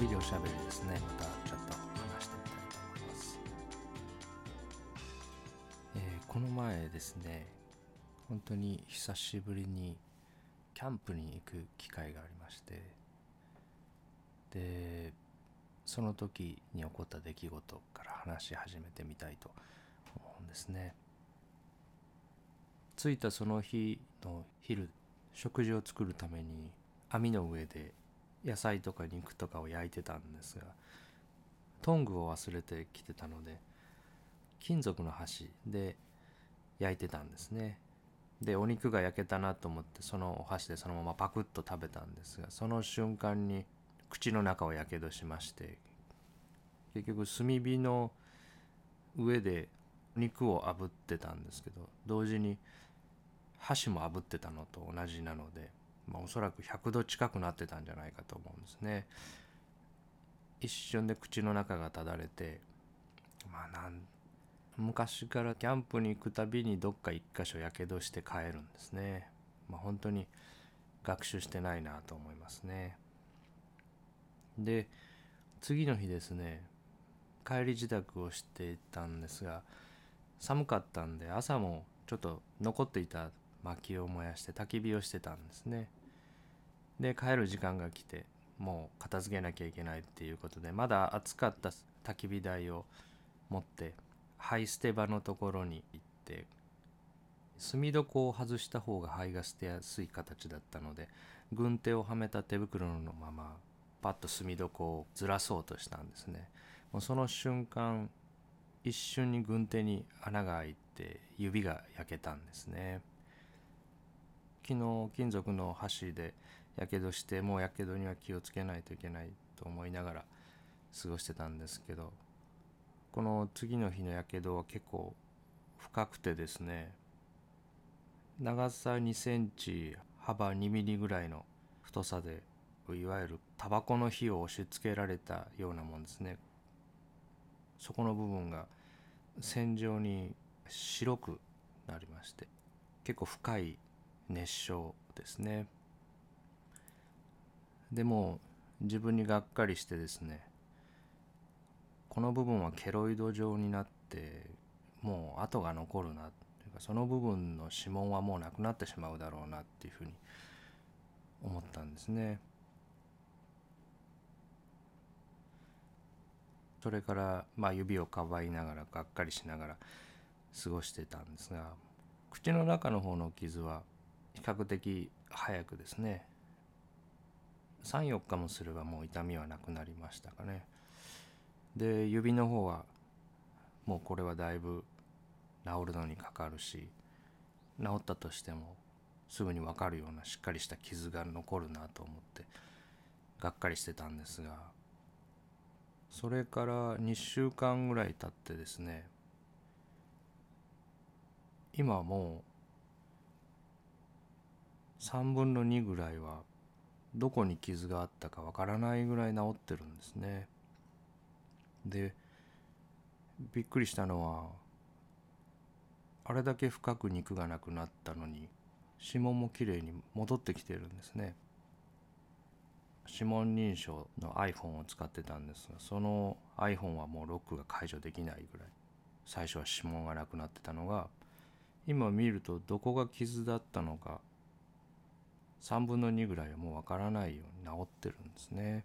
ビデオしゃべりですね、またちょっと話してみたいと思います。この前ですね、本当に久しぶりにキャンプに行く機会がありまして、でその時に起こった出来事から話し始めてみたいと思うんですね。着いたその日の昼、食事を作るために網の上で野菜とか肉とかを焼いてたんですが、トングを忘れてきてたので金属の箸で焼いてたんですね。でお肉が焼けたなと思って、そのお箸でそのままパクッと食べたんですが、その瞬間に口の中をやけどしまして、結局炭火の上で肉を炙ってたんですけど、同時に箸も炙ってたのと同じなので、おそらく100度近くなってたんじゃないかと思うんですね。一瞬で口の中がただれて、昔からキャンプに行くたびにどっか一箇所やけどして帰るんですね。本当に学習してないなと思いますね。で次の日ですね、帰り自宅をしていたんですが、寒かったんで朝もちょっと残っていた薪を燃やして焚き火をしてたんですね。で帰る時間が来て、もう片付けなきゃいけないっていうことで、まだ暑かった焚き火台を持って灰捨て場のところに行って、炭床を外した方が灰が捨てやすい形だったので、軍手をはめた手袋のままパッと炭床をずらそうとしたんですね。もうその瞬間、一瞬に軍手に穴が開いて指が焼けたんですね。昨日金属の箸でやけどして、もうやけどには気をつけないといけないと思いながら過ごしてたんですけど、この次の日のやけどは結構深くてですね、長さ2センチ幅2ミリぐらいの太さで、いわゆるタバコの火を押し付けられたようなもんですね。そこの部分が線状に白くなりまして、結構深い熱傷ですね。でも自分にがっかりしてですね、この部分はケロイド状になって、もう跡が残るなというか、その部分の指紋はもうなくなってしまうだろうなっていうふうに思ったんですね。それから指をかばいながら、がっかりしながら過ごしてたんですが、口の中の方の傷は比較的早くですね、3、4日もすればもう痛みはなくなりましたかね。で指の方はもうこれはだいぶ治るのにかかるし、治ったとしてもすぐに分かるようなしっかりした傷が残るなと思ってがっかりしてたんですが、それから2週間ぐらい経ってですね、今はもう3分の2ぐらいはどこに傷があったかわからないぐらい治ってるんですね。でびっくりしたのは、あれだけ深く肉がなくなったのに指紋もきれいに戻ってきてるんですね。指紋認証の iPhone を使ってたんですが、その iPhone はもうロックが解除できないぐらい、最初は指紋がなくなってたのが、今見るとどこが傷だったのか3分の2ぐらいはもうわからないように治ってるんですね。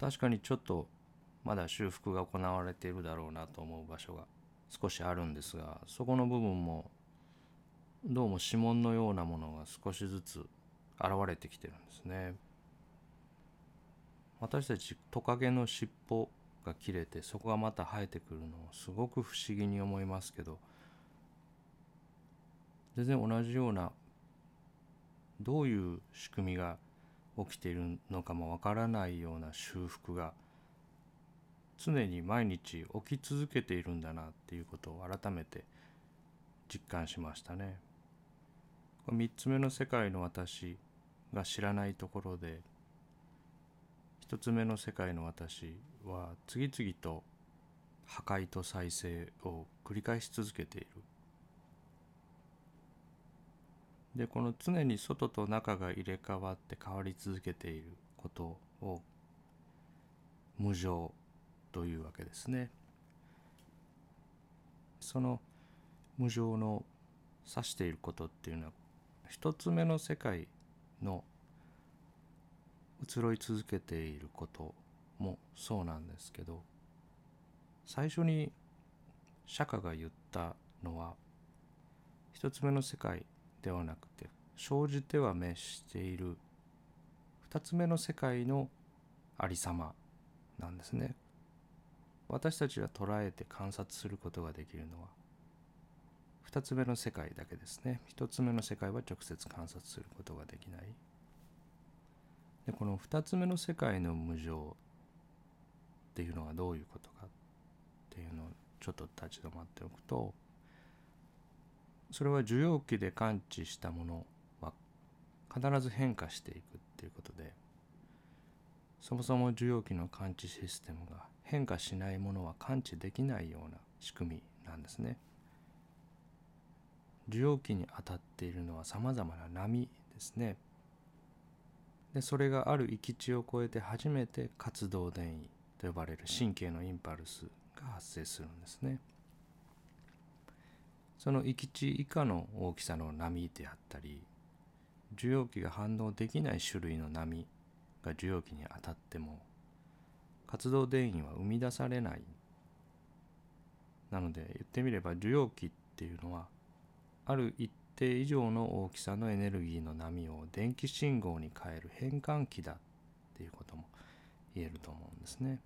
確かにちょっとまだ修復が行われているだろうなと思う場所が少しあるんですが、そこの部分もどうも指紋のようなものが少しずつ現れてきてるんですね。私たちトカゲの尻尾が切れて、そこがまた生えてくるのをすごく不思議に思いますけど、全然同じような、どういう仕組みが起きているのかもわからないような修復が常に毎日起き続けているんだなっていうことを改めて実感しましたね。3つ目の世界の私が知らないところで、1つ目の世界の私は次々と破壊と再生を繰り返し続けている。でこの常に外と中が入れ替わって変わり続けていることを無常というわけですね。その無常の指していることっていうのは、一つ目の世界の移ろい続けていることもそうなんですけど、最初に釈迦が言ったのは、一つ目の世界ではなくて生じては滅している二つ目の世界のありさまなんですね。私たちが捉えて観察することができるのは二つ目の世界だけですね。一つ目の世界は直接観察することができない。でこの二つ目の世界の無常っていうのがどういうことかっていうのをちょっと立ち止まっておくと、それは受容器で感知したものは必ず変化していくっていうことで、そもそも受容器の感知システムが変化しないものは感知できないような仕組みなんですね。受容器に当たっているのはさまざまな波ですね。でそれがある域地を超えて初めて活動電位と呼ばれる神経のインパルスが発生するんですね。その域地以下の大きさの波であったり、受容器が反応できない種類の波が受容器に当たっても活動電位は生み出されない。なので言ってみれば受容器っていうのはある一定以上の大きさのエネルギーの波を電気信号に変える変換器だっていうことも言えると思うんですね。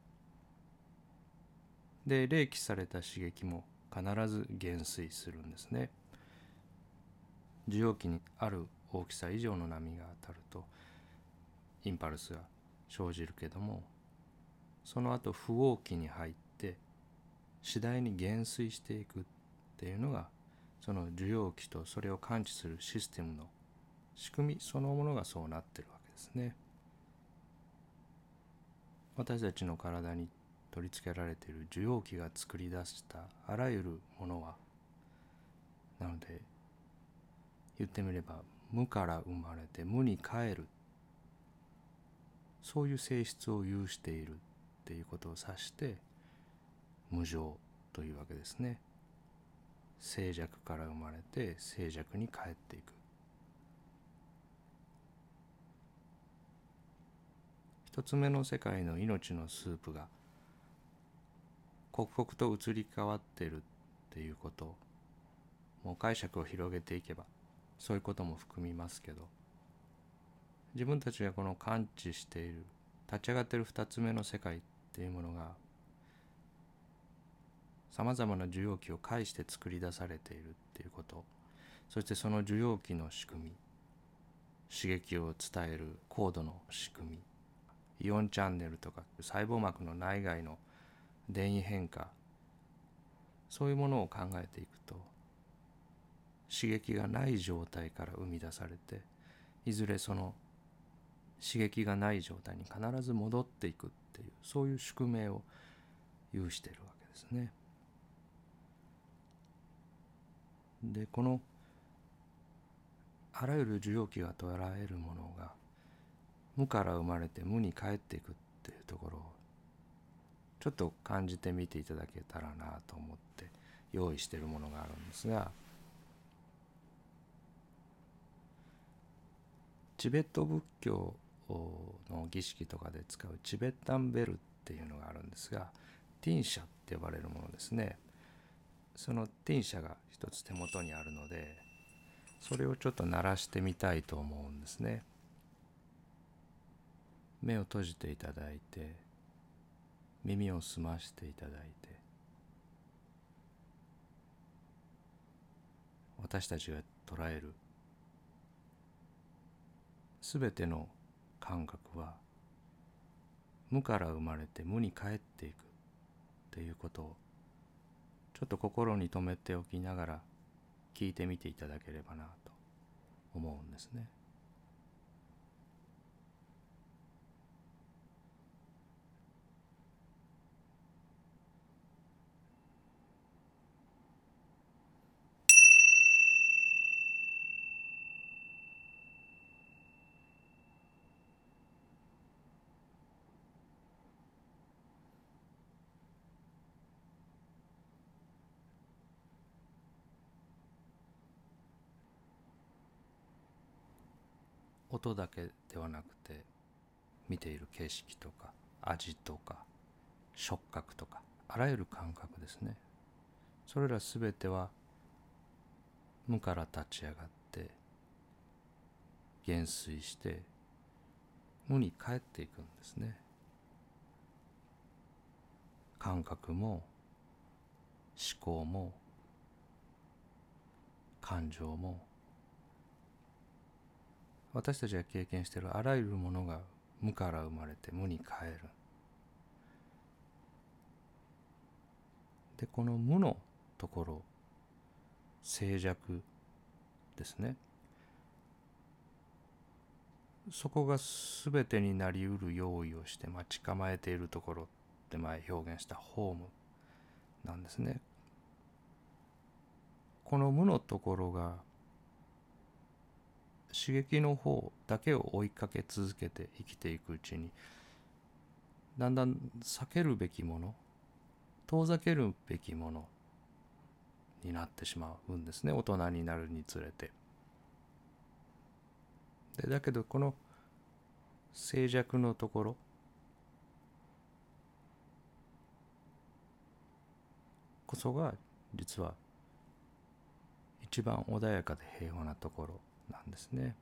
で、冷気された刺激も必ず減衰するんですね。受容器にある大きさ以上の波が当たるとインパルスが生じるけども、その後不応期に入って次第に減衰していくっていうのが、その受容器とそれを感知するシステムの仕組みそのものがそうなってるわけですね。私たちの体に取り付けられている受容器が作り出したあらゆるものは、なので言ってみれば無から生まれて無に帰る、そういう性質を有しているっていうことを指して無常というわけですね。静寂から生まれて静寂に帰っていく。一つ目の世界の命のスープが刻々と移り変わっているっていうこと、もう解釈を広げていけばそういうことも含みますけど、自分たちがこの感知している立ち上がっている2つ目の世界っていうものがさまざまな受容器を介して作り出されているっていうこと、そしてその受容器の仕組み、刺激を伝えるコードの仕組み、イオンチャンネルとか細胞膜の内外の電位変化、そういうものを考えていくと、刺激がない状態から生み出されて、いずれその刺激がない状態に必ず戻っていくっていう、そういう宿命を有しているわけですね。でこのあらゆる受容器が捉えるものが無から生まれて無に帰っていくっていうところをちょっと感じてみていただけたらなと思って用意しているものがあるんですが、チベット仏教の儀式とかで使うチベッタンベルっていうのがあるんですが、ティンシャって呼ばれるものですね。そのティンシャが一つ手元にあるので、それをちょっと鳴らしてみたいと思うんですね。目を閉じていただいて、耳を澄ましていただいて、私たちが捉えるすべての感覚は無から生まれて無に帰っていくっていうことをちょっと心に留めておきながら聞いてみていただければなと思うんですね。音だけではなくて、見ている景色とか味とか触覚とか、あらゆる感覚ですね。それらすべては無から立ち上がって減衰して無に帰っていくんですね。感覚も思考も感情も私たちが経験しているあらゆるものが無から生まれて無に帰る。で、この無のところ、静寂ですね。そこが全てになりうる用意をして待ち構えているところって前表現したホームなんですね。この無のところが刺激の方だけを追いかけ続けて生きていくうちに、だんだん避けるべきもの、遠ざけるべきものになってしまうんですね、大人になるにつれて。で、だけどこの静寂のところ、こそが実は一番穏やかで平和なところなんですね。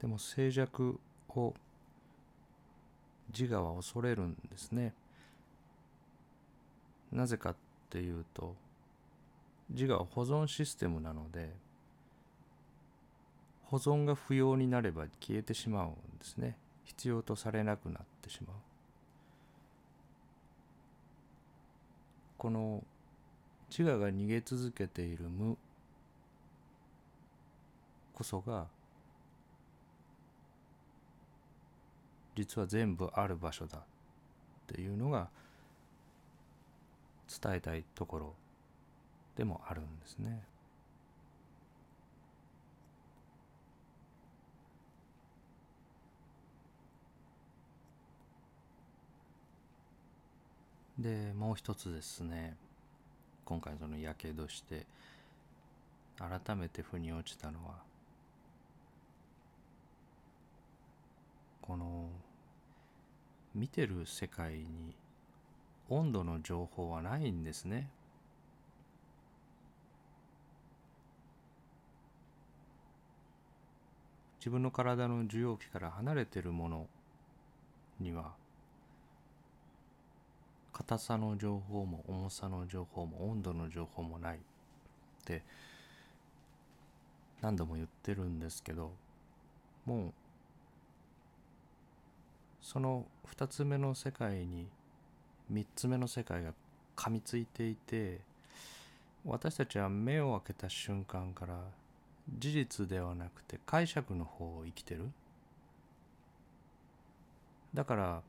でも静寂を自我は恐れるんですね。なぜかっていうと、自我は保存システムなので、保存が不要になれば消えてしまうんですね。必要とされなくなってしまう。この自我が逃げ続けている無こそが実は全部ある場所だっていうのが伝えたいところでもあるんですね。で、もう一つですね、今回そのやけどして改めて腑に落ちたのは、この見てる世界に温度の情報はないんですね。自分の体の受容器から離れてるものには、硬さの情報も重さの情報も温度の情報もないって何度も言ってるんですけど、もうその2つ目の世界に3つ目の世界が噛みついていて、私たちは目を開けた瞬間から事実ではなくて解釈の方を生きてる。だから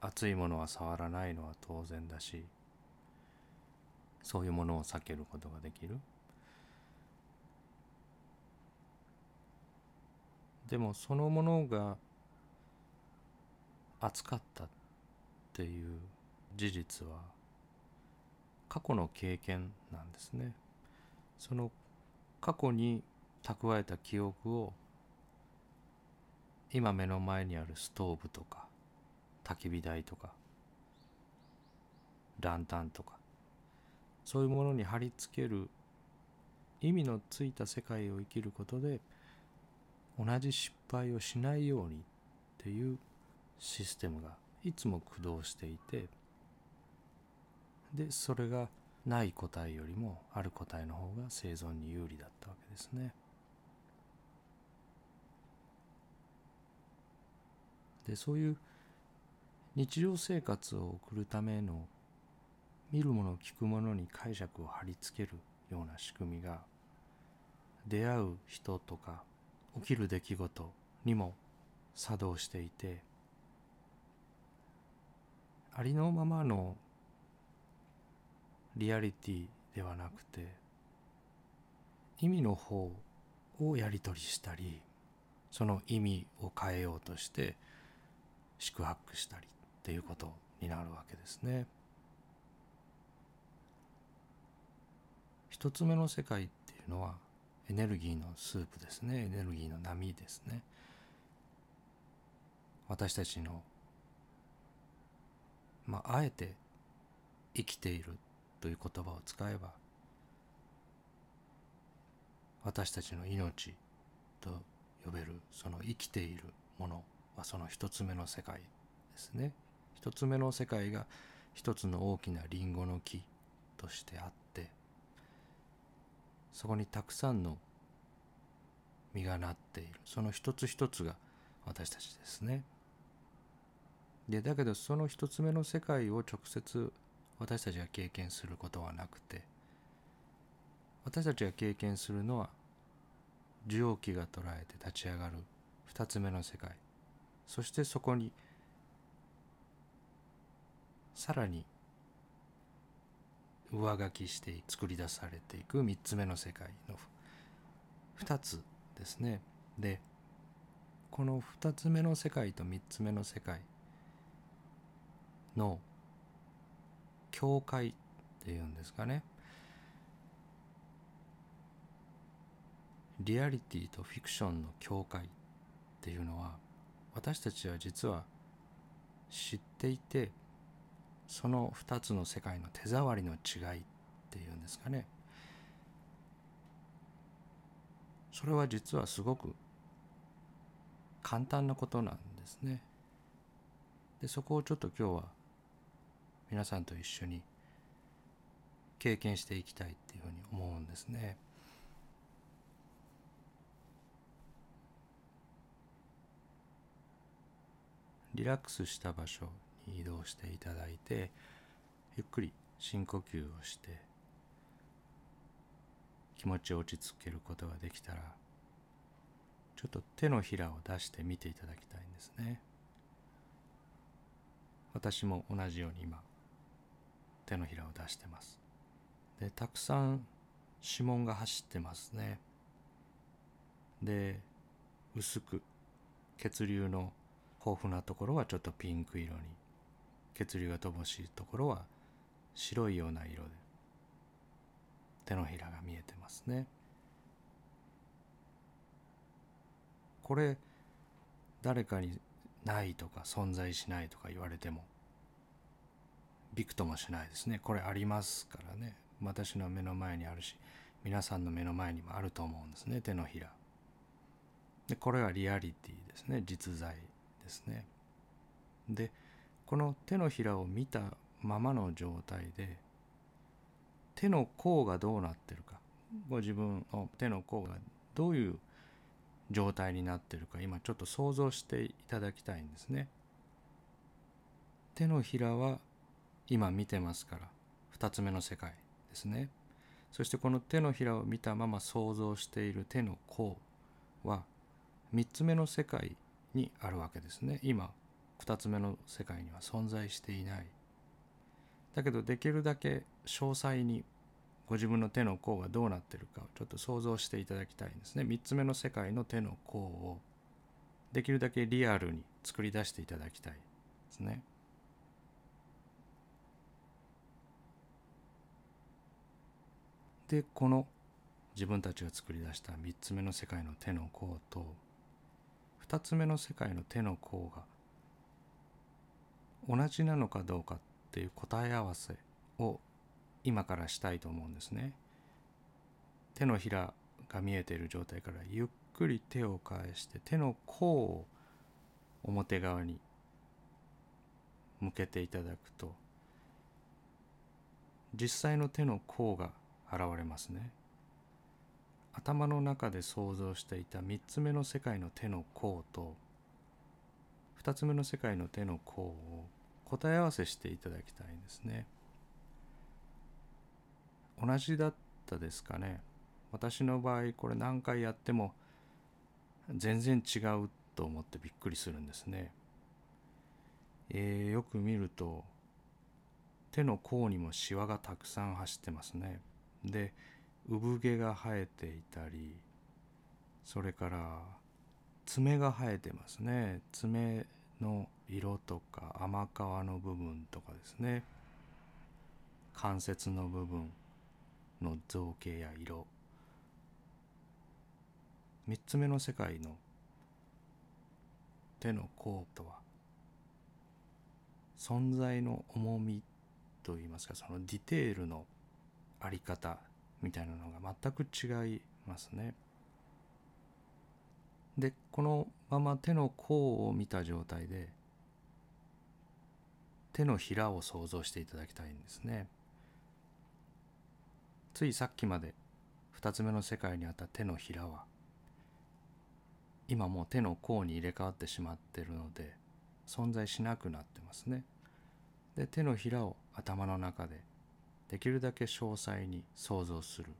熱いものは触らないのは当然だし、そういうものを避けることができる。でもそのものが熱かったっていう事実は過去の経験なんですね。その過去に蓄えた記憶を今目の前にあるストーブとか焚き火台とかランタンとか、そういうものに貼り付ける意味のついた世界を生きることで、同じ失敗をしないようにっていうシステムがいつも駆動していて、でそれがない答えよりもある答えの方が生存に有利だったわけですね。で、そういう日常生活を送るための見るもの聞くものに解釈を貼り付けるような仕組みが、出会う人とか起きる出来事にも作動していて、ありのままのリアリティではなくて意味の方をやり取りしたり、その意味を変えようとして宿泊したりっていうことになるわけですね。一つ目の世界っていうのはエネルギーのスープですね、エネルギーの波ですね、私たちの、あえて生きているという言葉を使えば、私たちの命と呼べるその生きているものはその一つ目の世界ですね。一つ目の世界が一つの大きなリンゴの木としてあって、そこにたくさんの実がなっている、その一つ一つが私たちですね。でだけどその一つ目の世界を直接私たちが経験することはなくて、私たちが経験するのは受容器が捉えて立ち上がる二つ目の世界、そしてそこにさらに上書きして作り出されていく三つ目の世界の二つですね。でこの二つ目の世界と三つ目の世界の境界っていうんですかね、リアリティとフィクションの境界っていうのは、私たちは実は知っていて、その2つの世界の手触りの違いっていうんですかね、それは実はすごく簡単なことなんですね。でそこをちょっと今日は皆さんと一緒に経験していきたいっていうふうに思うんですね。リラックスした場所に移動していただいて、ゆっくり深呼吸をして気持ちを落ち着けることができたら、ちょっと手のひらを出してみていただきたいんですね。私も同じように今手のひらを出してます。でたくさん指紋が走ってますね。で薄く血流の豊富なところはちょっとピンク色に、血流が乏しいところは白いような色で手のひらが見えてますね。これ誰かにないとか存在しないとか言われてもびくともしないですね。これありますからね。私の目の前にあるし、皆さんの目の前にもあると思うんですね、手のひら。でこれはリアリティですね、実在ですね。でこの手のひらを見たままの状態で、手の甲がどうなってるか、ご自分の手の甲がどういう状態になってるか、今ちょっと想像していただきたいんですね。手のひらは今見てますから2つ目の世界ですね。そしてこの手のひらを見たまま想像している手の甲は3つ目の世界にあるわけですね。今2つ目の世界には存在していない。だけどできるだけ詳細にご自分の手の甲がどうなってるかをちょっと想像していただきたいんですね。3つ目の世界の手の甲をできるだけリアルに作り出していただきたいですね。で、この自分たちが作り出した3つ目の世界の手の甲と2つ目の世界の手の甲が同じなのかどうかっていう答え合わせを今からしたいと思うんですね。手のひらが見えている状態からゆっくり手を返して手の甲を表側に向けていただくと、実際の手の甲が現れますね。頭の中で想像していた3つ目の世界の手の甲と2つ目の世界の手の甲を答え合わせしていただきたいんですね。同じだったですかね。私の場合これ何回やっても全然違うと思ってびっくりするんですね。よく見ると手の甲にもシワがたくさん走ってますね。で産毛が生えていたり、それから爪が生えてますね。爪の色とか甘皮の部分とかですね、関節の部分の造形や色、3つ目の世界の手の甲とは、存在の重みといいますか、そのディテールのあり方みたいなのが全く違いますね。で、このまま手の甲を見た状態で手のひらを想像していただきたいんですね。ついさっきまで2つ目の世界にあった手のひらは今もう手の甲に入れ替わってしまっているので存在しなくなってますね。で、手のひらを頭の中でできるだけ詳細に想像する、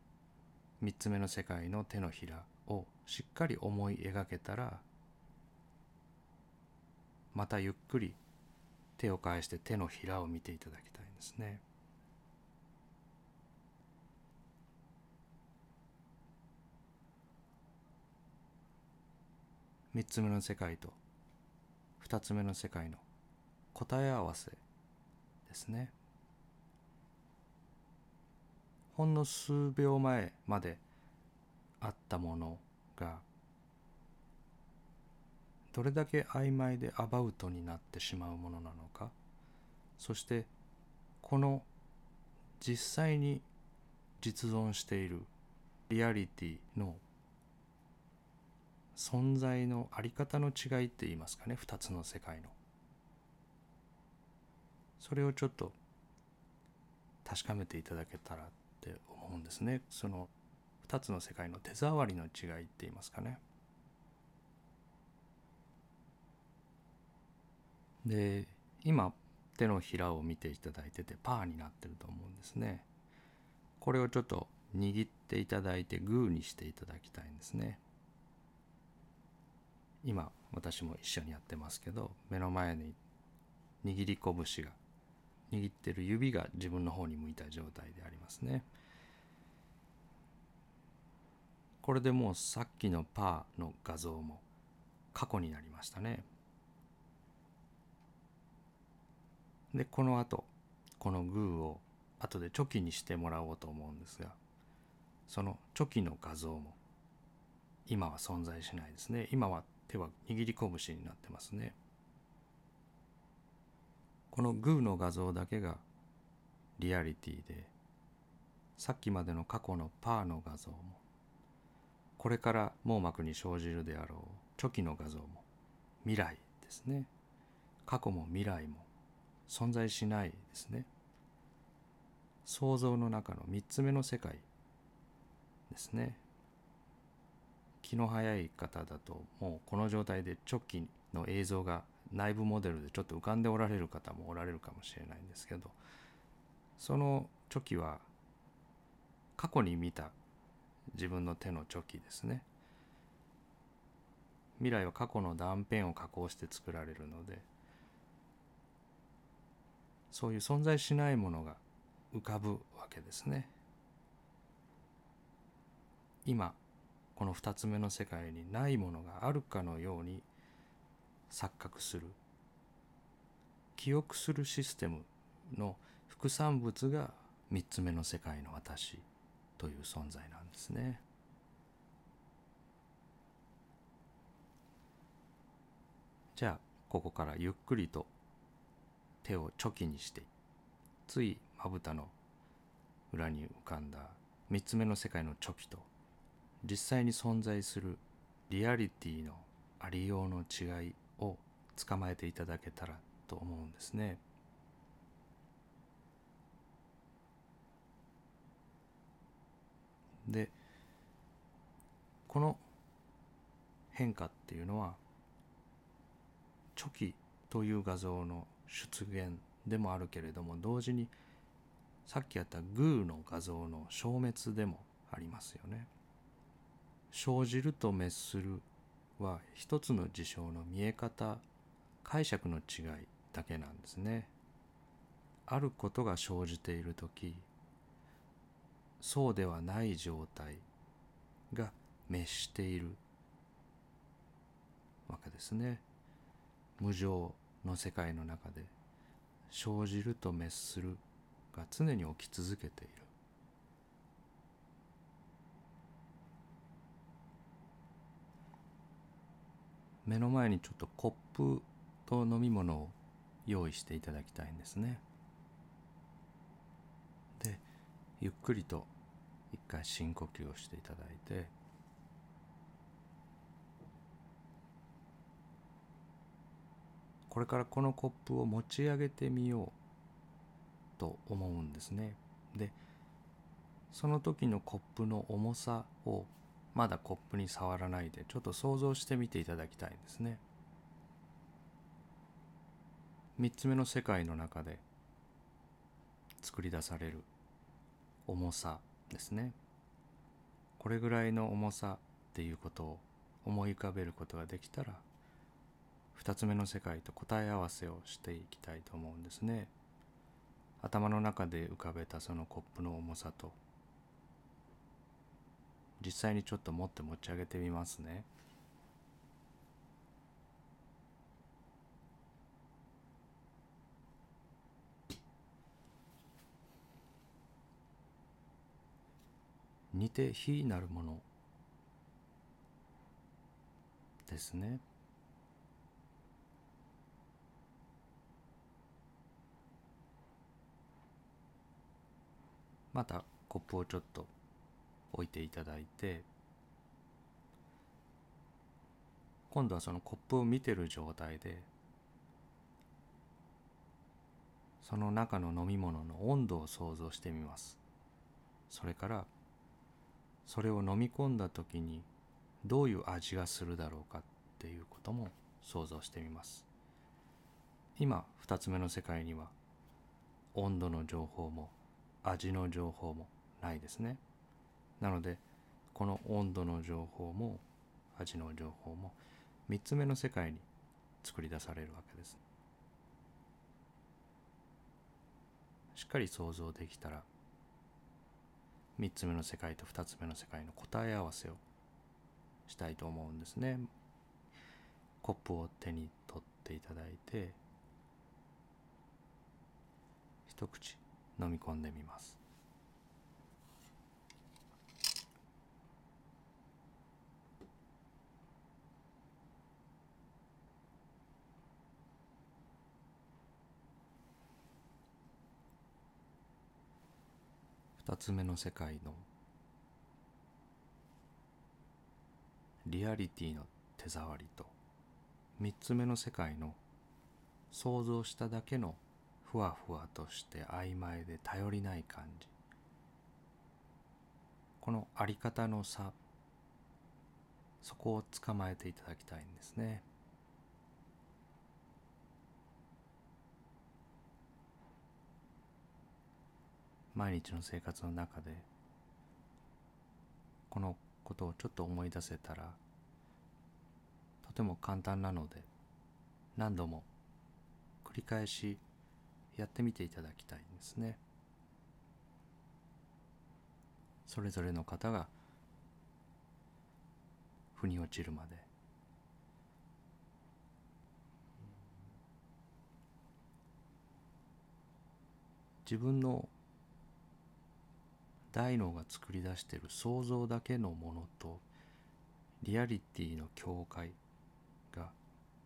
3つ目の世界の手のひらをしっかり思い描けたら、またゆっくり手を返して手のひらを見ていただきたいんですね。3つ目の世界と2つ目の世界の答え合わせですね。ほんの数秒前まであったものがどれだけ曖昧でアバウトになってしまうものなのか、そしてこの実際に実存しているリアリティの存在のあり方の違いって言いますかね、2つの世界の、それをちょっと確かめていただけたらって思うんですね。その2つの世界の手触りの違いって言いますかね。で、今手のひらを見ていただいててパーになってると思うんですね。これをちょっと握っていただいてグーにしていただきたいんですね。今私も一緒にやってますけど、目の前に握り拳が、握ってる指が自分の方に向いた状態でありますね。これでもうさっきのパーの画像も過去になりましたね。で、この後このグーを後でチョキにしてもらおうと思うんですが、そのチョキの画像も今は存在しないですね。今は手は握り拳になってますね。このグーの画像だけがリアリティで、さっきまでの過去のパーの画像も、これから網膜に生じるであろうチョキの画像も未来ですね。過去も未来も存在しないですね。想像の中の3つ目の世界ですね。気の早い方だともうこの状態でチョキの映像が内部モデルでちょっと浮かんでおられる方もおられるかもしれないんですけど、そのチョキは過去に見た自分の手のチョキですね。未来は過去の断片を加工して作られるので、そういう存在しないものが浮かぶわけですね。今この2つ目の世界にないものがあるかのように錯覚する、記憶するシステムの副産物が3つ目の世界の私という存在なんですね。じゃあここからゆっくりと手をチョキにして、ついまぶたの裏に浮かんだ3つ目の世界のチョキと実際に存在するリアリティのありようの違いをつかまえていただけたらと思うんですね。で、この変化っていうのはチョキという画像の出現でもあるけれども、同時にさっきやったグーの画像の消滅でもありますよね。生じると滅するは一つの事象の見え方、解釈の違いだけなんですね。あることが生じているとき、そうではない状態が滅しているわけですね。無常の世界の中で生じると滅するが常に起き続けている。目の前にちょっとコップと飲み物を用意していただきたいんですね。で、ゆっくりと一回深呼吸をしていただいて、これからこのコップを持ち上げてみようと思うんですね。で、その時のコップの重さをまだコップに触らないでちょっと想像してみていただきたいんですね。3つ目の世界の中で作り出される重さですね。これぐらいの重さっていうことを思い浮かべることができたら、2つ目の世界と答え合わせをしていきたいと思うんですね。頭の中で浮かべたそのコップの重さと、実際にちょっと持って持ち上げてみますね。似て非なるものですね。またコップをちょっと置いていただいて、今度はそのコップを見てる状態で、その中の飲み物の温度を想像してみます。それからそれを飲み込んだ時にどういう味がするだろうかっていうことも想像してみます。今2つ目の世界には温度の情報も味の情報もないですね。なのでこの温度の情報も味の情報も3つ目の世界に作り出されるわけです。しっかり想像できたら3つ目の世界と2つ目の世界の答え合わせをしたいと思うんですね。コップを手に取っていただいて一口飲み込んでみます。2つ目の世界のリアリティの手触りと3つ目の世界の想像しただけのふわふわとして曖昧で頼りない感じ、このあり方の差、そこを捕まえていただきたいんですね。毎日の生活の中でこのことをちょっと思い出せたら、とても簡単なので何度も繰り返しやってみていただきたいんですね。それぞれの方が腑に落ちるまで。自分の大脳が作り出している想像だけのものとリアリティの境界が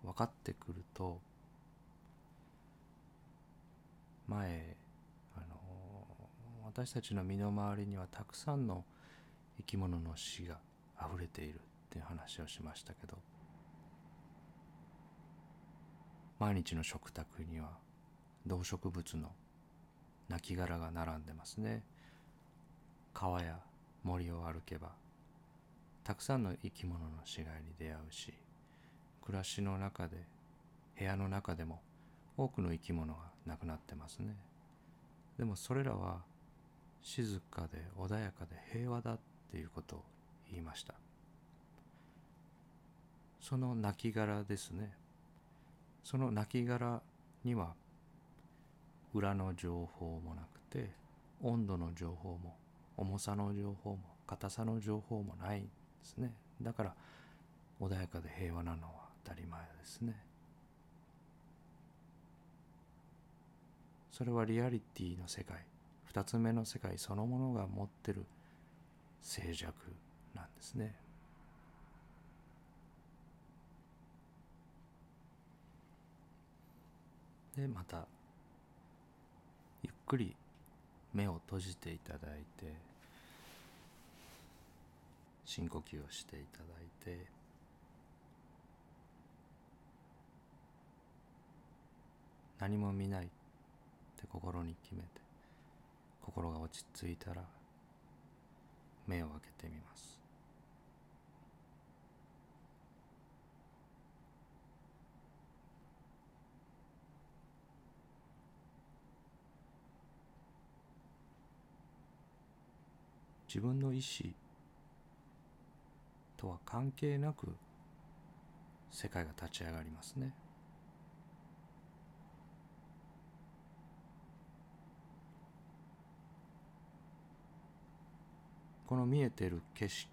分かってくると、前私たちの身の回りにはたくさんの生き物の死があふれているっていう話をしましたけど、毎日の食卓には動植物の亡骸が並んでますね。川や森を歩けばたくさんの生き物の死骸に出会うし、暮らしの中で部屋の中でも多くの生き物が亡くなってますね。でもそれらは静かで穏やかで平和だっていうことを言いました。その亡きがらですね。その亡きがらには裏の情報もなくて、温度の情報も重さの情報も硬さの情報もないんですね。だから穏やかで平和なのは当たり前ですね。それはリアリティの世界、2つ目の世界そのものが持ってる静寂なんですね。でまたゆっくり目を閉じていただいて、深呼吸をしていただいて、何も見ないって心に決めて、心が落ち着いたら目を開けてみます。自分の意思とは関係なく世界が立ち上がりますね。この見えている景色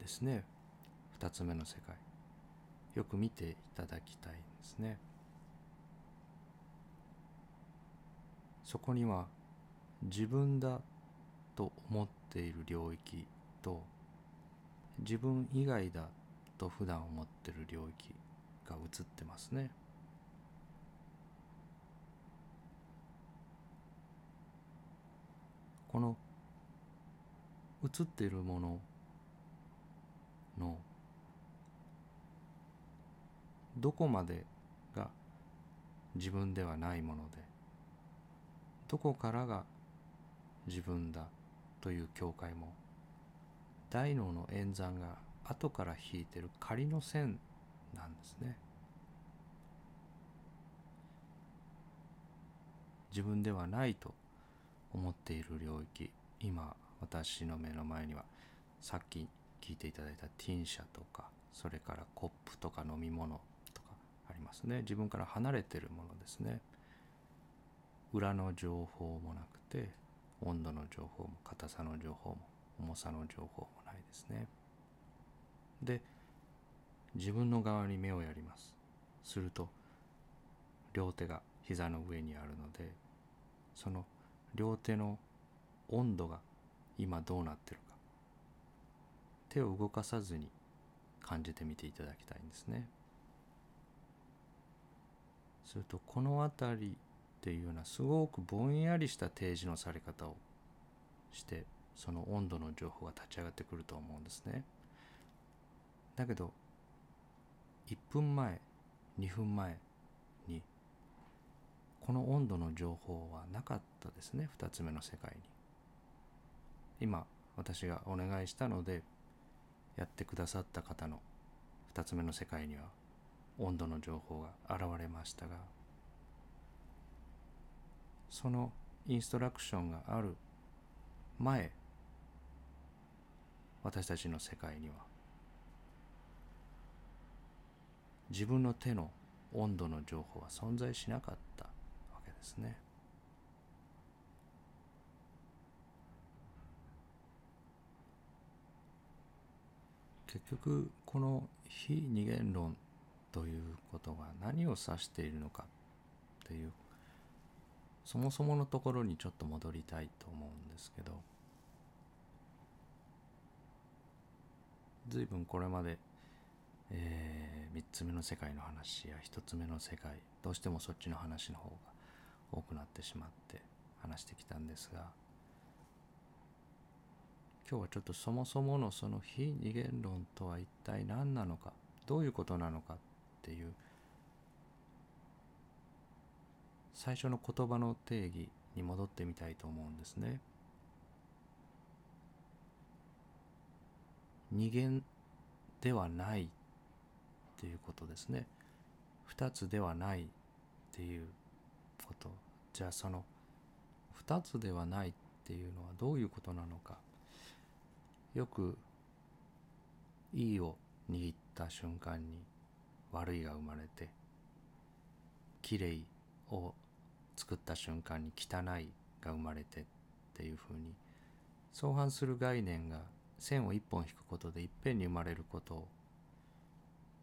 ですね、2つ目の世界、よく見ていただきたいんですね。そこには自分だと思っている領域と、自分以外だと普段思っている領域が映ってますね。この映っているもののどこまでが自分ではないもので、どこからが自分だという境界も、大脳の演算が後から引いてる仮の線なんですね。自分ではないと思っている領域、今私の目の前にはさっき聞いていただいたティンシャとか、それからコップとか飲み物とかありますね。自分から離れているものですね。裏の情報もなくて、温度の情報も硬さの情報も重さの情報もないですね。で、自分の側に目をやります。すると両手が膝の上にあるので、その両手の温度が今どうなってるか、手を動かさずに感じてみていただきたいんですね。するとこの辺りっていうようなすごくぼんやりした提示のされ方をして、その温度の情報が立ち上がってくると思うんですね。だけど1分前2分前にこの温度の情報はなかったですね、2つ目の世界に。今私がお願いしたのでやってくださった方の2つ目の世界には温度の情報が現れましたが、そのインストラクションがある前、私たちの世界には自分の手の温度の情報は存在しなかったわけですね。結局この非二元論ということが何を指しているのかという、そもそものところにちょっと戻りたいと思うんですけど、随分これまで、3つ目の世界の話や1つ目の世界、どうしてもそっちの話の方が多くなってしまって話してきたんですが、今日はちょっとそもそものその非二元論とは一体何なのか、どういうことなのかっていう、最初の言葉の定義に戻ってみたいと思うんですね。二元ではないっていうことですね。二つではないっていうこと。じゃあその二つではないっていうのはどういうことなのか。よくいいを握った瞬間に悪いが生まれて、きれいを作った瞬間に汚いが生まれてっていうふうに、相反する概念が線を一本引くことでいっぺんに生まれることを、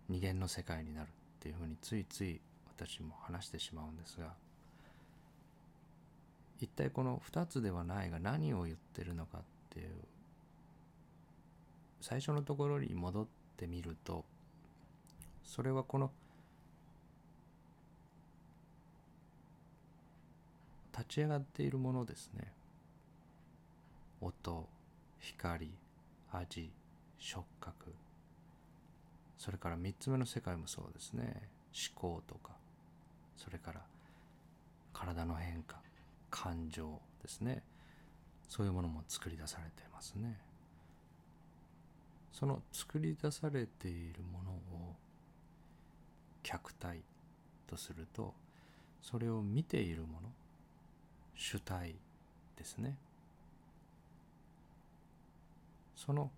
二元の世界になるっていうふうについつい私も話してしまうんですが、一体この二つではないが何を言ってるのかっていう最初のところに戻ってみると、それはこの立ち上がっているものですね。音、光、味、触覚、それから3つ目の世界もそうですね。思考とか、それから体の変化、感情ですね。そういうものも作り出されていますね。その作り出されているものを客体とすると、それを見ているもの、主体ですね。その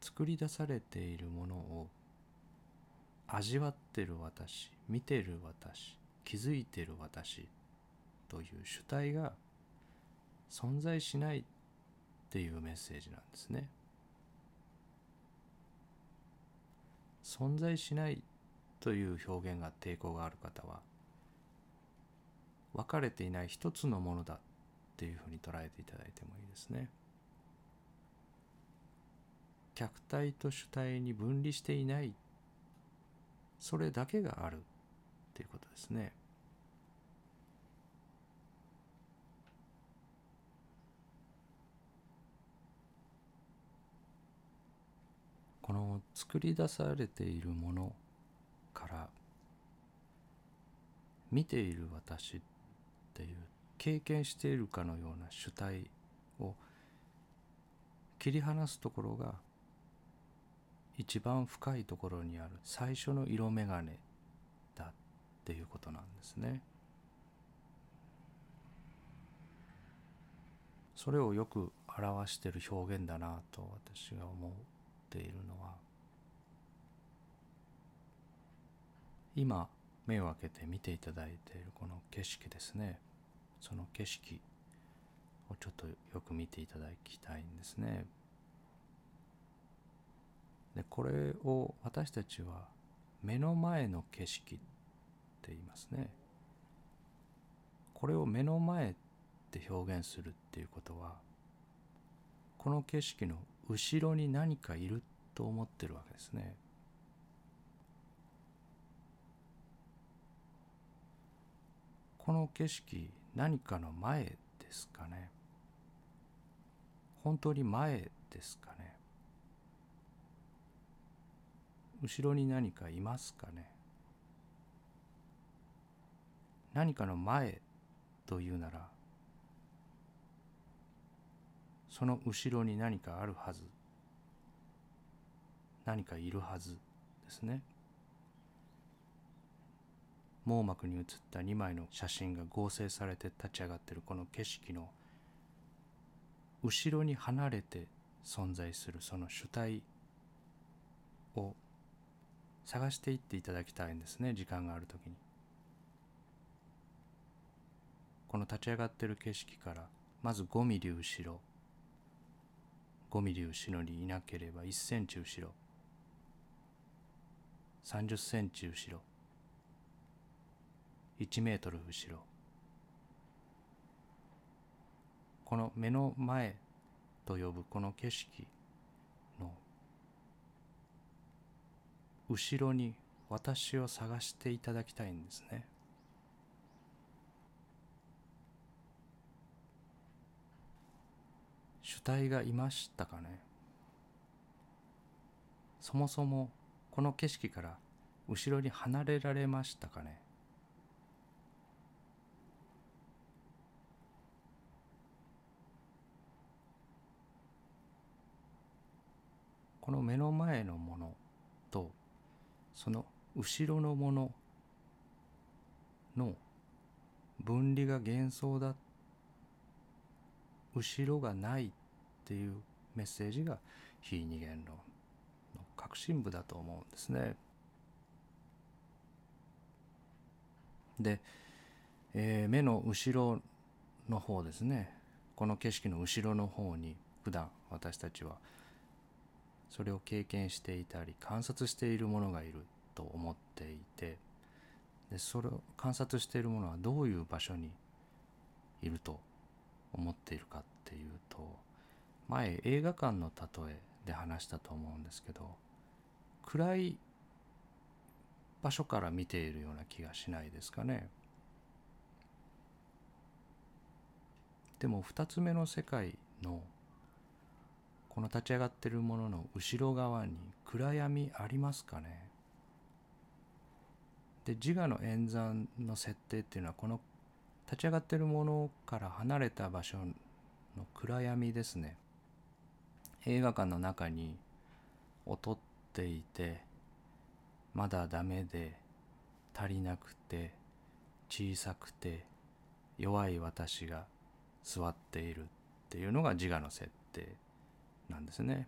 作り出されているものを味わっている私、見ている私、気づいている私という主体が存在しないっていうメッセージなんですね。存在しないという表現が抵抗がある方は、分かれていない一つのものだっていうふうに捉えていただいてもいいですね。客体と主体に分離していない、それだけがあるっていうことですね。この作り出されているものから見ている私っていう経験しているかのような主体を切り離すところが、一番深いところにある最初の色眼鏡だっていうことなんですね。それをよく表している表現だなと私が思うているのは、今目を開けて見ていただいているこの景色ですね。その景色をちょっとよく見ていただきたいんですね。で、これを私たちは目の前の景色って言いますね。これを目の前って表現するっていうことは、この景色の後ろに何かいると思ってるわけですね。この景色、何かの前ですかね。本当に前ですかね。後ろに何かいますかね。何かの前というなら、その後ろに何かあるはず、何かいるはずですね。網膜に写った2枚の写真が合成されて立ち上がっているこの景色の後ろに離れて存在するその主体を探していっていただきたいんですね、時間があるときに。この立ち上がっている景色からまず5ミリ後ろ、5ミリ後ろにいなければ1センチ後ろ、30センチ後ろ、1メートル後ろ。この目の前と呼ぶこの景色の後ろに私を探していただきたいんですね。主体がいましたかね。そもそもこの景色から後ろに離れられましたかね。この目の前のものとその後ろのものの分離が幻想だった、後ろがないっていうメッセージが非二元論の核心部だと思うんですね。で、目の後ろの方ですね。この景色の後ろの方に普段私たちはそれを経験していたり観察しているものがいると思っていて、で、それを観察しているものはどういう場所にいると思っているかっていうと、前映画館の例えで話したと思うんですけど、暗い場所から見ているような気がしないですかね。でも2つ目の世界のこの立ち上がってるものの後ろ側に暗闇ありますかね。で、自我の演算の設定っていうのはこの立ち上がってるものから離れた場所の暗闇ですね。映画館の中に劣っていて、まだダメで、足りなくて、小さくて、弱い私が座っているっていうのが自我の設定なんですね。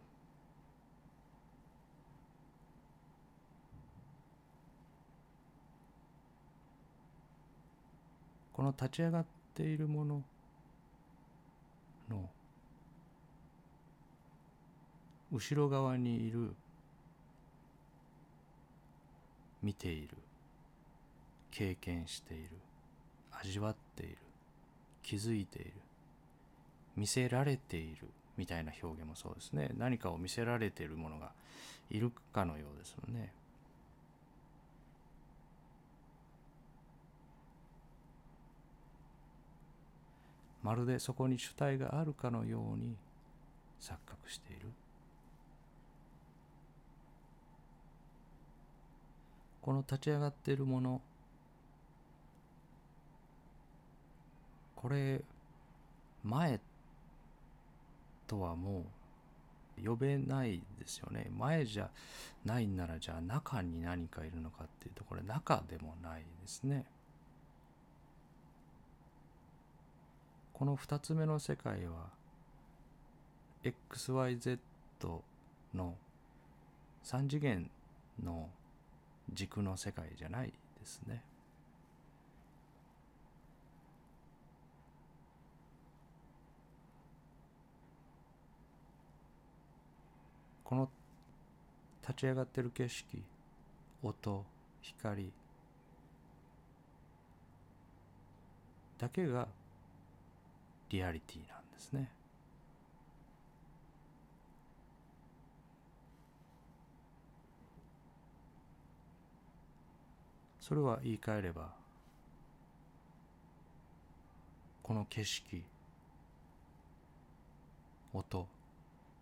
この立ち上がっているものの後ろ側にいる、見ている、経験している、味わっている、気づいている、見せられているみたいな表現もそうですね。何かを見せられているものがいるかのようですよね。まるでそこに主体があるかのように錯覚している。この立ち上がっているもの、これ前とはもう呼べないですよね。前じゃないんなら、じゃあ中に何かいるのかっていうと、これ中でもないですね。この2つ目の世界は XYZ の3次元の軸の世界じゃないですね。この立ち上がってる景色、音、光だけがリアリティなんですね。それは言い換えれば、この景色、音、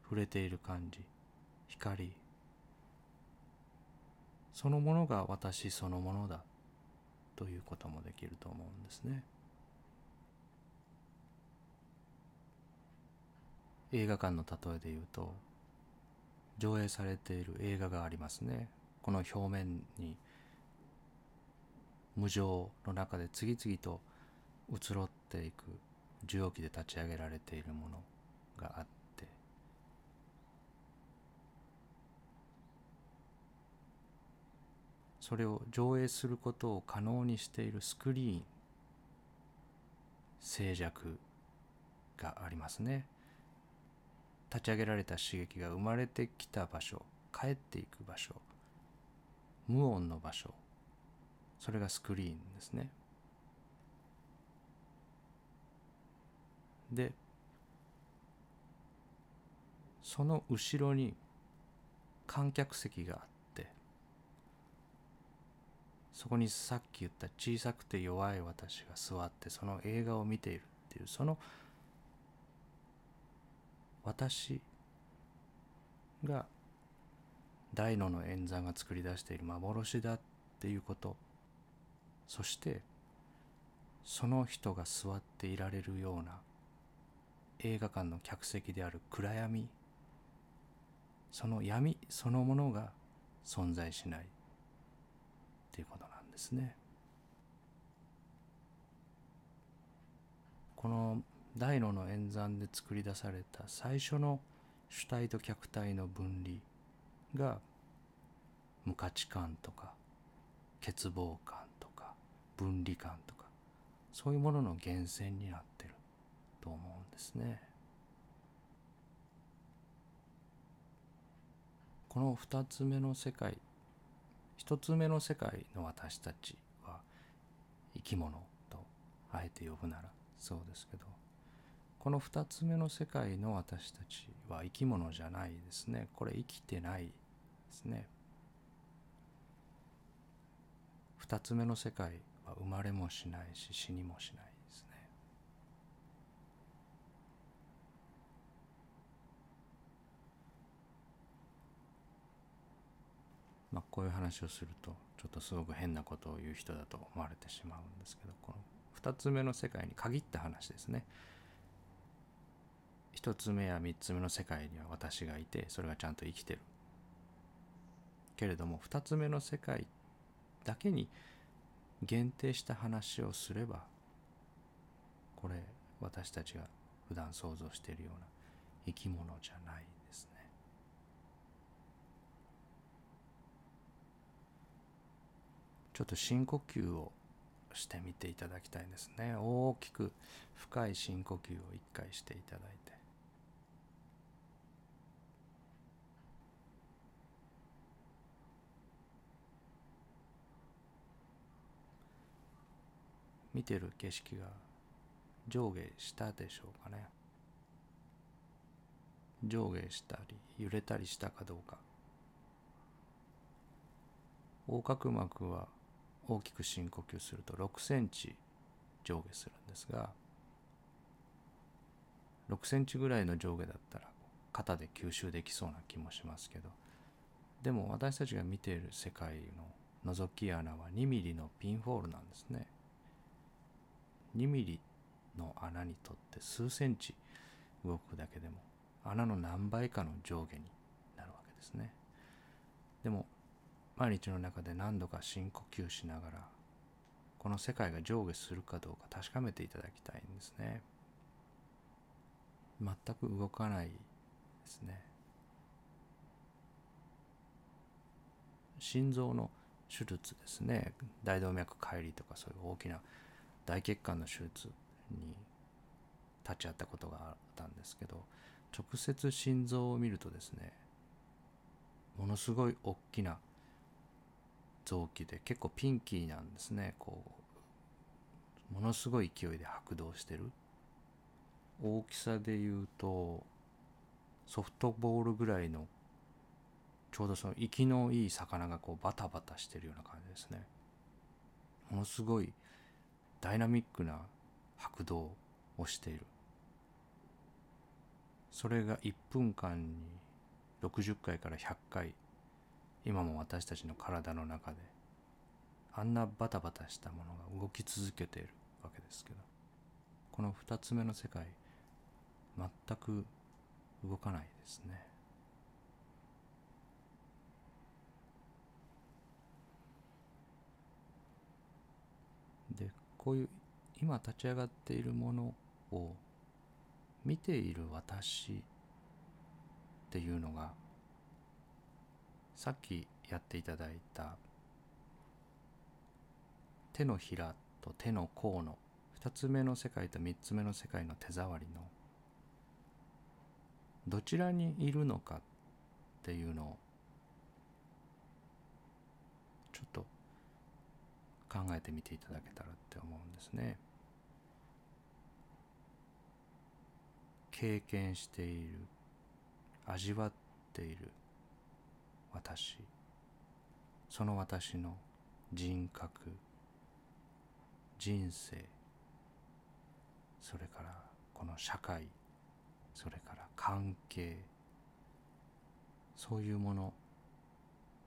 触れている感じ、光そのものが私そのものだということもできると思うんですね。映画館の例えで言うと、上映されている映画がありますね。この表面に無常の中で次々と移ろっていく受容器で立ち上げられているものがあって、それを上映することを可能にしているスクリーン、静寂がありますね。立ち上げられた刺激が生まれてきた場所、帰っていく場所、無音の場所、それがスクリーンですね。で、その後ろに観客席があって、そこにさっき言った小さくて弱い私が座ってその映画を見ているっていう、その私が大脳の演算が作り出している幻だっていうこと、そしてその人が座っていられるような映画館の客席である暗闇、その闇そのものが存在しないっていうことなんですね。この大脳の演算で作り出された最初の主体と客体の分離が無価値観とか欠乏感とか分離感とか、そういうものの源泉になってると思うんですね。この2つ目の世界、1つ目の世界の私たちは生き物とあえて呼ぶならそうですけど、この2つ目の世界の私たちは生き物じゃないですね。これ生きてないですね。2つ目の世界は生まれもしないし死にもしないですね。こういう話をするとちょっとすごく変なことを言う人だと思われてしまうんですけど、この2つ目の世界に限った話ですね。1つ目や3つ目の世界には私がいて、それがちゃんと生きてるけれども、2つ目の世界だけに限定した話をすれば、これ私たちが普段想像しているような生き物じゃないですね。ちょっと深呼吸をしてみていただきたいんですね。大きく深い深呼吸を一回していただいて、見てる景色が上下したでしょうかね。上下したり揺れたりしたかどうか。横隔膜は大きく深呼吸すると6センチ上下するんですが、6センチぐらいの上下だったら肩で吸収できそうな気もしますけど、でも私たちが見ている世界の覗き穴は2ミリのピンホールなんですね。2ミリの穴にとって数センチ動くだけでも穴の何倍かの上下になるわけですね。でも毎日の中で何度か深呼吸しながら、この世界が上下するかどうか確かめていただきたいんですね。全く動かないですね。心臓の手術ですね。大動脈解離とかそういう大きな大血管の手術に立ち会ったことがあったんですけど、直接心臓を見るとですね、ものすごい大きな臓器で結構ピンキーなんですね。こうものすごい勢いで拍動してる。大きさでいうとソフトボールぐらいの、ちょうどその息のいい魚がこうバタバタしてるような感じですね。ものすごいダイナミックな拍動をしている。それが1分間に60回から100回今も私たちの体の中であんなバタバタしたものが動き続けているわけですけど、この2つ目の世界全く動かないですね。で、こういう今立ち上がっているものを見ている私っていうのが、さっきやっていただいた手のひらと手の甲の2つ目の世界と3つ目の世界の手触りのどちらにいるのかっていうのをちょっと考えてみていただけたらって思うんですね。経験している、味わっている私、その私の人格、人生、それからこの社会、それから関係、そういうもの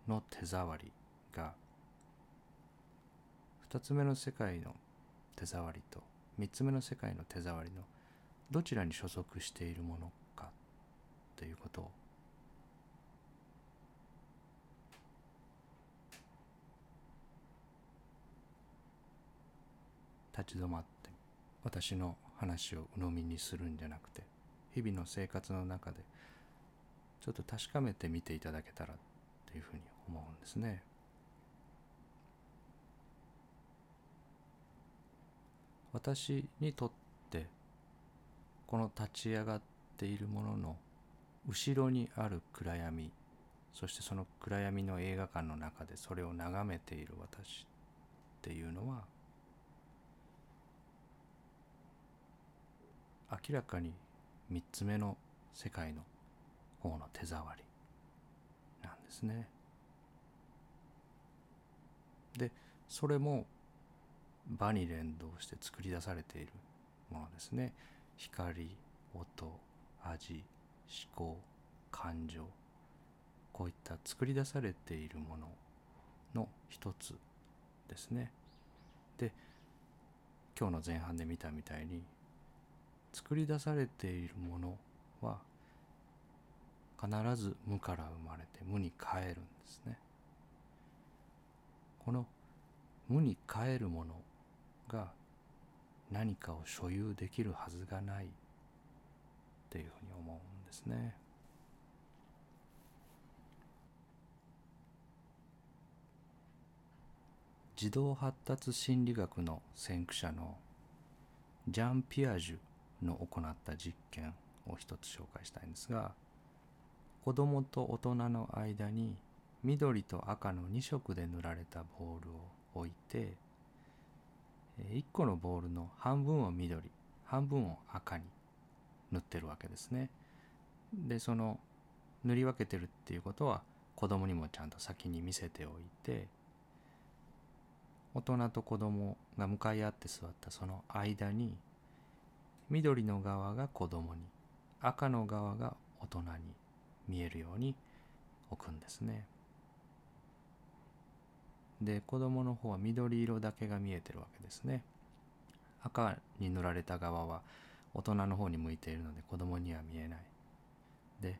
の手触りが2つ目の世界の手触りと3つ目の世界の手触りのどちらに所属しているものかということを立ち止まって、私の話を鵜呑みにするんじゃなくて日々の生活の中でちょっと確かめてみていただけたらというふうに思うんですね。私にとってこの立ち上がっているものの後ろにある暗闇、そしてその暗闇の映画館の中でそれを眺めている私っていうのは、明らかに3つ目の世界の方の手触りなんですね。で、それも場に連動して作り出されているものですね。光、音、味、思考、感情、こういった作り出されているものの一つですね。で、今日の前半で見たみたいに、作り出されているものは必ず無から生まれて無に帰るんですね。この無に帰るものが何かを所有できるはずがないっていうふうに思うんですね。自動発達心理学の先駆者のジャン・ピアジュの行った実験を一つ紹介したいんですが、子供と大人の間に緑と赤の2色で塗られたボールを置いて、1個のボールの半分を緑、半分を赤に塗ってるわけですね。で、その塗り分けてるっていうことは子供にもちゃんと先に見せておいて、大人と子供が向かい合って座ったその間に、緑の側が子供に、赤の側が大人に見えるように置くんですね。で、子供の方は緑色だけが見えてるわけですね。赤に塗られた側は大人の方に向いているので子供には見えない。で、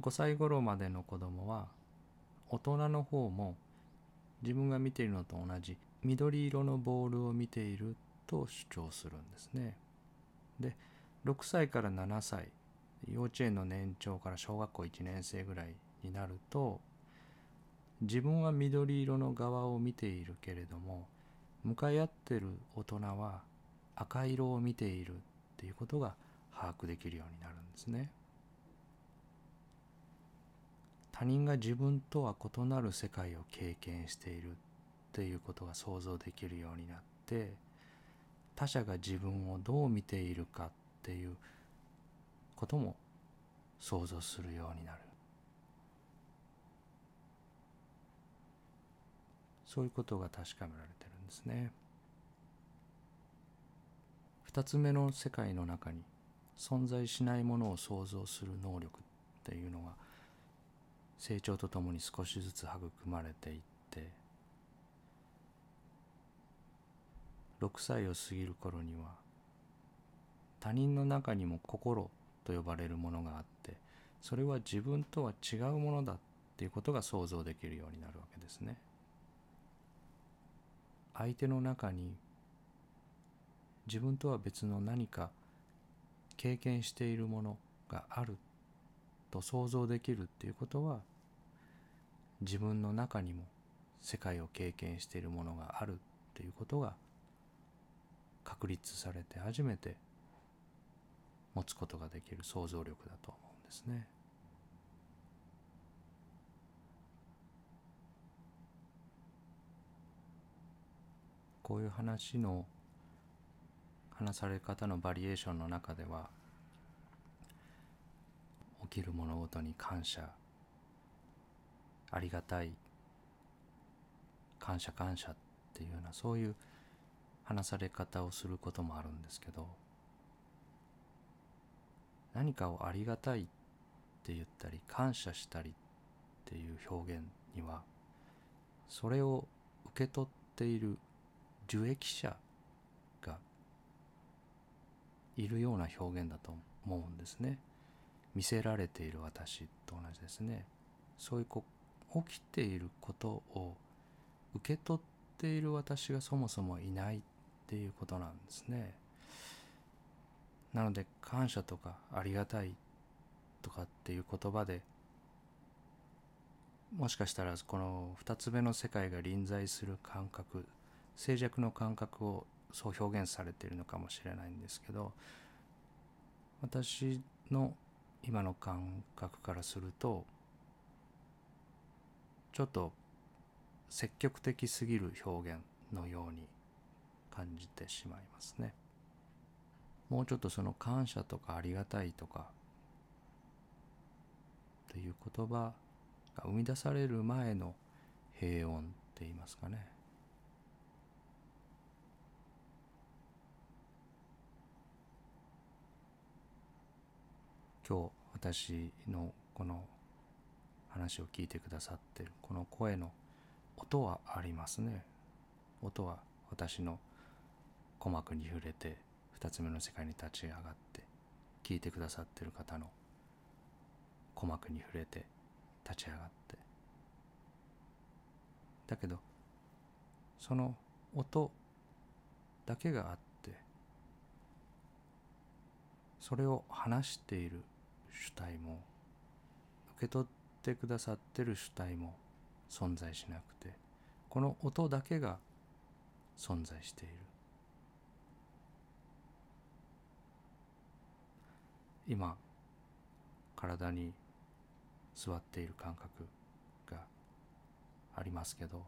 5歳頃までの子供は大人の方も自分が見ているのと同じ緑色のボールを見ていると主張するんですね。で、6歳から7歳、幼稚園の年長から小学校1年生ぐらいになると、自分は緑色の側を見ているけれども、向かい合ってる大人は赤色を見ているっていうことが把握できるようになるんですね。他人が自分とは異なる世界を経験しているっていうことが想像できるようになって、他者が自分をどう見ているかっていうことも想像するようになる。そういうことが確かめられてるんですね。二つ目の世界の中に存在しないものを想像する能力っていうのが成長とともに少しずつ育まれていって、6歳を過ぎる頃には他人の中にも心と呼ばれるものがあって、それは自分とは違うものだっていうことが想像できるようになるわけですね。相手の中に自分とは別の何か経験しているものがあると想像できるっていうことは、自分の中にも世界を経験しているものがあるっていうことが確立されて初めて持つことができる想像力だと思うんですね。こういう話の話され方のバリエーションの中では、起きる物事に感謝、ありがたい、感謝感謝っていうような、そういう話され方をすることもあるんですけど、何かをありがたいって言ったり感謝したりっていう表現には、それを受け取っている受益者がいるような表現だと思うんですね。見せられている私と同じですね。そういう起きていることを受け取っている私がそもそもいないっていうことなんですね。なので感謝とかありがたいとかっていう言葉で、もしかしたらこの2つ目の世界が臨在する感覚、静寂の感覚をそう表現されているのかもしれないんですけど、私の今の感覚からすると、ちょっと積極的すぎる表現のように感じてしまいますね。もうちょっとその感謝とかありがたいとかっていう言葉が生み出される前の平穏って言いますかね。今日私のこの話を聞いてくださっているこの声の音はありますね。音は私の鼓膜に触れて2つ目の世界に立ち上がって、聞いてくださってる方の鼓膜に触れて立ち上がって、だけどその音だけがあって、それを話している主体も受け取ってくださってる主体も存在しなくて、この音だけが存在している。今体に座っている感覚がありますけど、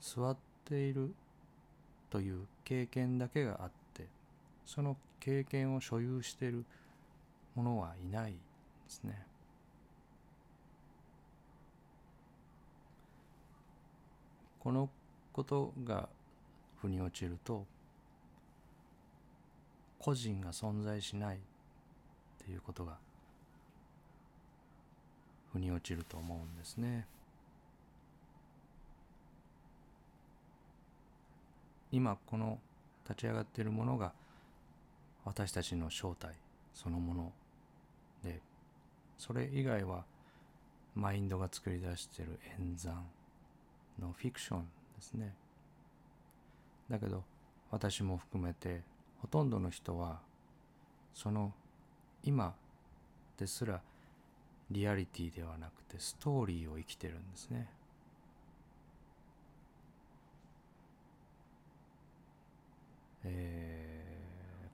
座っているという経験だけがあって、その経験を所有しているものはいないですね。このことが腑に落ちると、個人が存在しないっていうことが腑に落ちると思うんですね。今この立ち上がっているものが私たちの正体そのもので、それ以外はマインドが作り出している演算のフィクションですね。だけど私も含めてほとんどの人はその今ですらリアリティではなくてストーリーを生きてるんですね。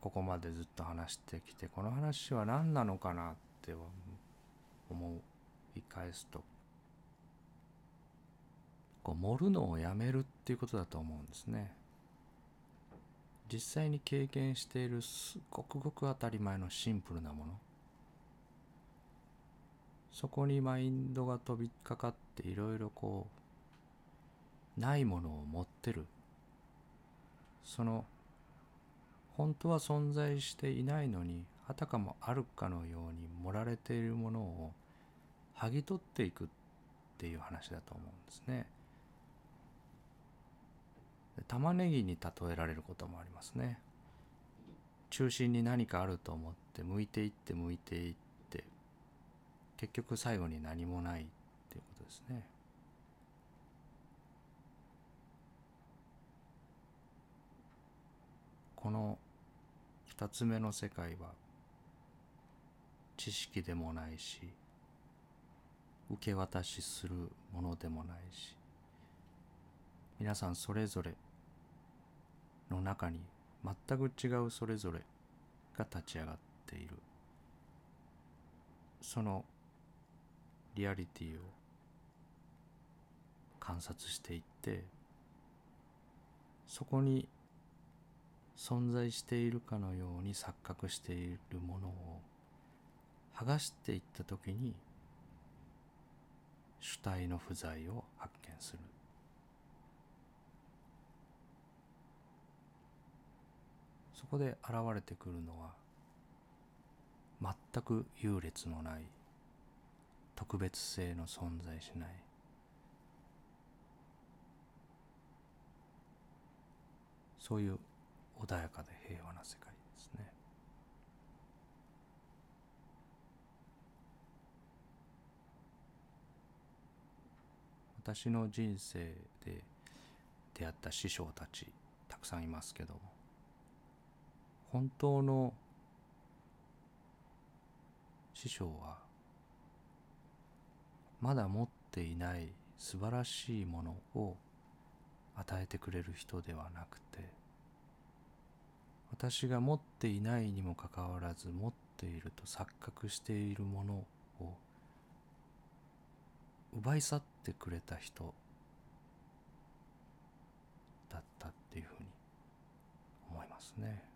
ここまでずっと話してきて、この話は何なのかなって思い返すと、こう盛るのをやめるっていうことだと思うんですね。実際に経験しているごくごく当たり前のシンプルなもの、そこにマインドが飛びかかっていろいろこうないものを持ってる、その本当は存在していないのにあたかもあるかのように盛られているものを剥ぎ取っていくっていう話だと思うんですね。玉ねぎに例えられることもありますね。中心に何かあると思って剥いていって結局最後に何もないっていうことですね。この2つ目の世界は知識でもないし、受け渡しするものでもないし、皆さんそれぞれの中に全く違うそれぞれが立ち上がっている、そのリアリティを観察していって、そこに存在しているかのように錯覚しているものを剥がしていったときに、主体の不在を発見する。そこで現れてくるのは全く優劣のない、特別性の存在しない、そういう穏やかで平和な世界ですね。私の人生で出会った師匠たちたくさんいますけども、本当の師匠はまだ持っていない素晴らしいものを与えてくれる人ではなくて、私が持っていないにもかかわらず持っていると錯覚しているものを奪い去ってくれた人だったっていうふうに思いますね。